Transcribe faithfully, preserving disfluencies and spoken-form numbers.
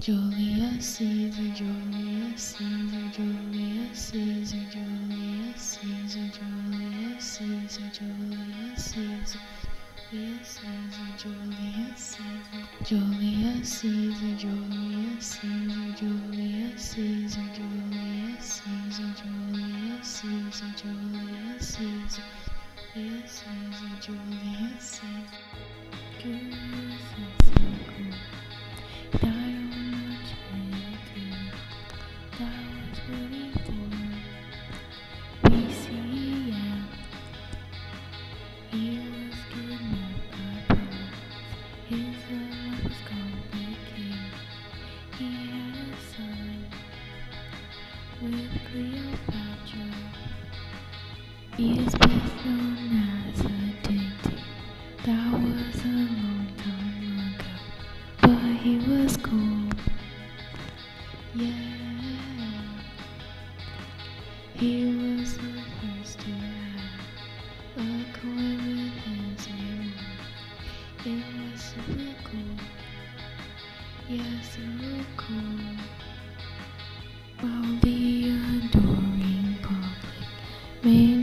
Julius Caesar, Julius Caesar, Julius Caesar, Julius Caesar, Julius Caesar, Julius Caesar, Julius Caesar, Julius Caesar, Julius Caesar, Julius Caesar, Julius Caesar, Julius Caesar, Julius Caesar, Julius Caesar, Julius Caesar, Julius Caesar. With Cleopatra, he is best known as a deity. That was a long time ago, but he was cool. Yeah, he was the first to have a coin with his name on. It was super cool. Yeah, super cool. While the adoring public may